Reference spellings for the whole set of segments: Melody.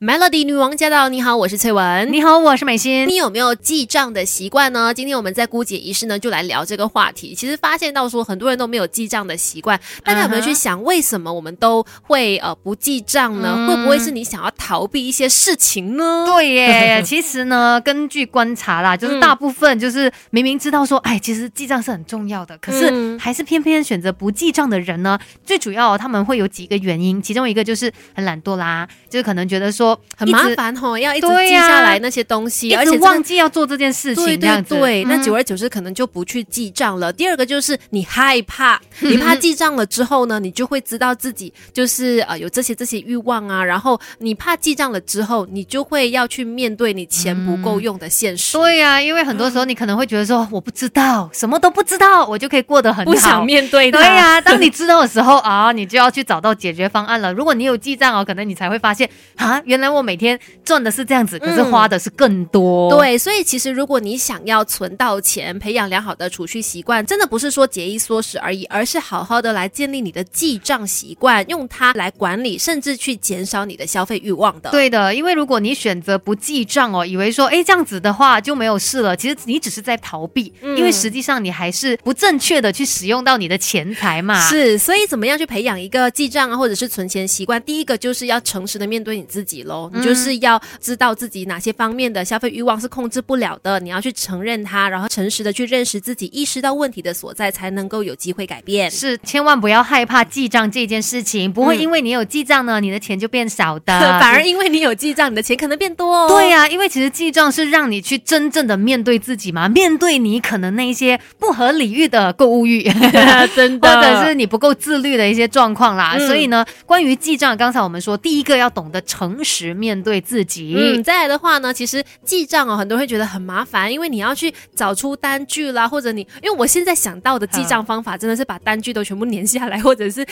Melody 女王驾到！你好，我是翠文。你好，我是美心。你有没有记账的习惯呢？今天我们在姑姐仪式呢，就来聊这个话题。其实发现到说，很多人都没有记账的习惯。大家有没有去想，为什么我们都会不记账呢？会不会是你想要逃避一些事情呢？对耶，其实呢，根据观察啦，就是大部分就是明明知道说，哎，其实记账是很重要的，可是还是偏偏选择不记账的人呢，最主要他们会有几个原因，其中一个就是很懒惰啦，就是可能觉得说。很麻烦要一直记下来那些东西，而且忘记要做这件事情，对对对，那久而久之可能就不去记账了。第二个就是你害怕，你怕记账了之后呢，你就会知道自己就是有这些欲望啊，然后你怕记账了之后，你就会要去面对你钱不够用的现实。对啊，因为很多时候你可能会觉得说，我不知道，什么都不知道，我就可以过得很好，不想面对它。对啊，当你知道的时候啊，你就要去找到解决方案了。如果你有记账可能你才会发现啊，原来我每天赚的是这样子，可是花的是更多。对，所以其实如果你想要存到钱，培养良好的储蓄习惯，真的不是说节衣缩食而已，而是好好的来建立你的记账习惯，用它来管理，甚至去减少你的消费欲望的。对的，因为如果你选择不记账以为说这样子的话就没有事了，其实你只是在逃避，因为实际上你还是不正确的去使用到你的钱财嘛。是，所以怎么样去培养一个记账或者是存钱习惯，第一个就是要诚实的面对你自己，你就是要知道自己哪些方面的消费欲望是控制不了的，你要去承认它，然后诚实的去认识自己，意识到问题的所在，才能够有机会改变。是，千万不要害怕记账这件事情，不会因为你有记账呢，你的钱就变少的，反而因为你有记账，你的钱可能变多哦。对啊，因为其实记账是让你去真正的面对自己嘛，面对你可能那些不合理喻的购物欲真的，或者是你不够自律的一些状况啦。所以呢，关于记账，刚才我们说第一个要懂得诚实面对自己。再来的话呢，其实记账很多人会觉得很麻烦，因为你要去找出单据啦，或者你因为我现在想到的记账方法真的是把单据都全部粘下来，或者是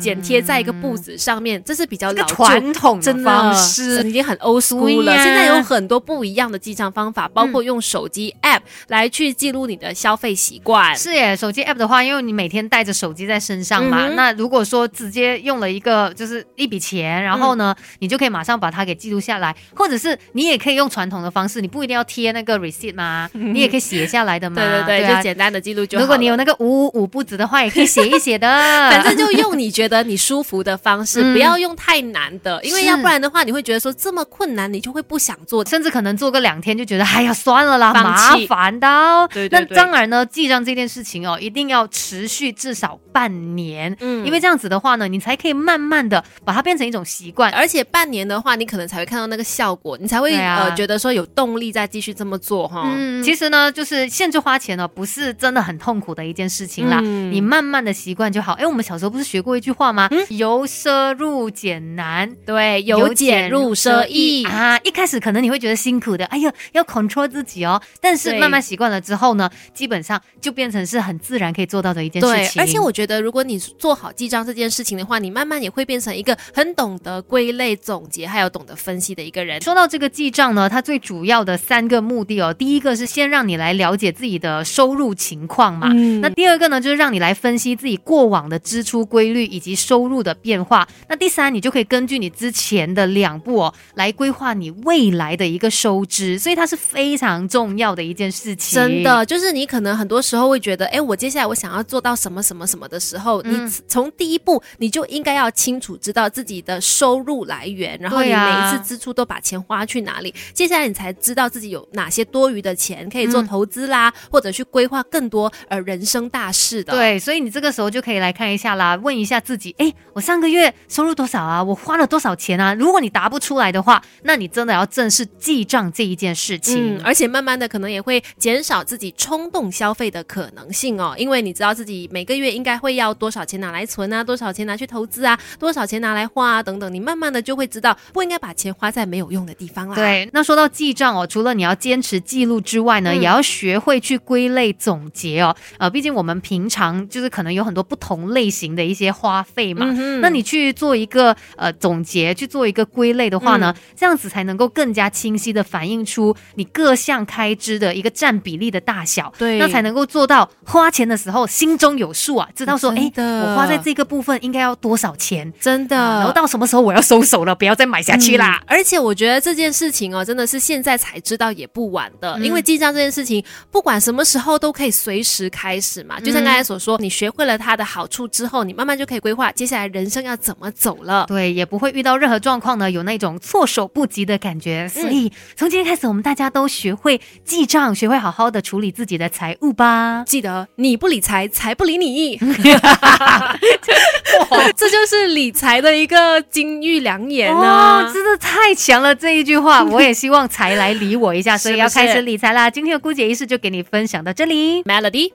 剪贴在一个簿子上面，这是比较老旧传统的方式，已经很 old school 了。现在有很多不一样的记账方法，包括用手机 app 来去记录你的消费习惯。是耶，手机 app 的话，因为你每天带着手机在身上嘛，那如果说直接用了一个就是一笔钱，然后呢你就可以马上把它给记录下来，或者是你也可以用传统的方式，你不一定要贴那个 receipt 嘛，你也可以写下来的嘛。对对对，就简单的记录就好了。如果你有那个555簿子的话，也可以写一写的反正就用你觉得你舒服的方式，不要用太难的，因为要不然的话你会觉得说这么困难，你就会不想做，甚至可能做个2天就觉得哎呀算了啦，麻烦的哦。对对对。那当然呢，记账这件事情一定要持续至少半年，因为这样子的话呢，你才可以慢慢的把它变成一种习惯，而且半年的话你可能才会看到那个效果，你才会觉得说有动力再继续这么做哈。其实呢，就是限制花钱不是真的很痛苦的一件事情啦，你慢慢的习惯就好。我们小时候不是学过一句话吗？由奢入俭难。对，由俭入奢易啊。一开始可能你会觉得辛苦的，哎呀，要 control 自己哦。但是慢慢习惯了之后呢，基本上就变成是很自然可以做到的一件事情。对，而且我觉得如果你做好记账这件事情的话，你慢慢也会变成一个很懂得归类总结，还有懂得分析的一个人。说到这个记账呢，它最主要的3个目的第一个是先让你来了解自己的收入情况嘛，那第二个呢就是让你来分析自己过往的支出规律以及收入的变化，那第3你就可以根据你之前的2步来规划你未来的一个收支，所以它是非常重要的一件事情。真的，就是你可能很多时候会觉得我接下来我想要做到什么什么什么的时候，你从第1步你就应该要清楚知道自己的收入来源，然后你每一次支出都把钱花去哪里，接下来你才知道自己有哪些多余的钱可以做投资啦，或者去规划更多人生大事的。对，所以你这个时候就可以来看一下啦，问一下自己，我上个月收入多少啊，我花了多少钱啊。如果你答不出来的话，那你真的要正视记账这一件事情，而且慢慢的可能也会减少自己冲动消费的可能性因为你知道自己每个月应该会要多少钱拿来存啊，多少钱拿去投资啊，多少钱拿来花啊等等，你慢慢的就会知道不应该把钱花在没有用的地方啦。对，那说到记账除了你要坚持记录之外呢，也要学会去归类总结毕竟我们平常就是可能有很多不同类型的一些花费嘛，那你去做一个总结，去做一个归类的话呢，这样子才能够更加清晰的反映出你各项开支的一个占比例的大小。对，那才能够做到花钱的时候心中有数知道到说哎、我花在这个部分应该要多少钱，真的、然后到什么时候我要收手了，不要再买下去啦、而且我觉得这件事情哦，真的是现在才知道也不晚的、因为记账这件事情不管什么时候都可以随时开始嘛，就像刚才所说、你学会了它的好处之后，你慢慢就可以规划接下来人生要怎么走了，对，也不会遇到任何状况呢有那种措手不及的感觉。所以、从今天开始我们大家都学会记账，学会好好的处理自己的财务吧。记得你不理财，财不理你这就是理财的一个金玉良言啊、真的太强了这一句话我也希望财来理我一下所以要开始理财啦。今天的姑姐一事就给你分享到这里， Melody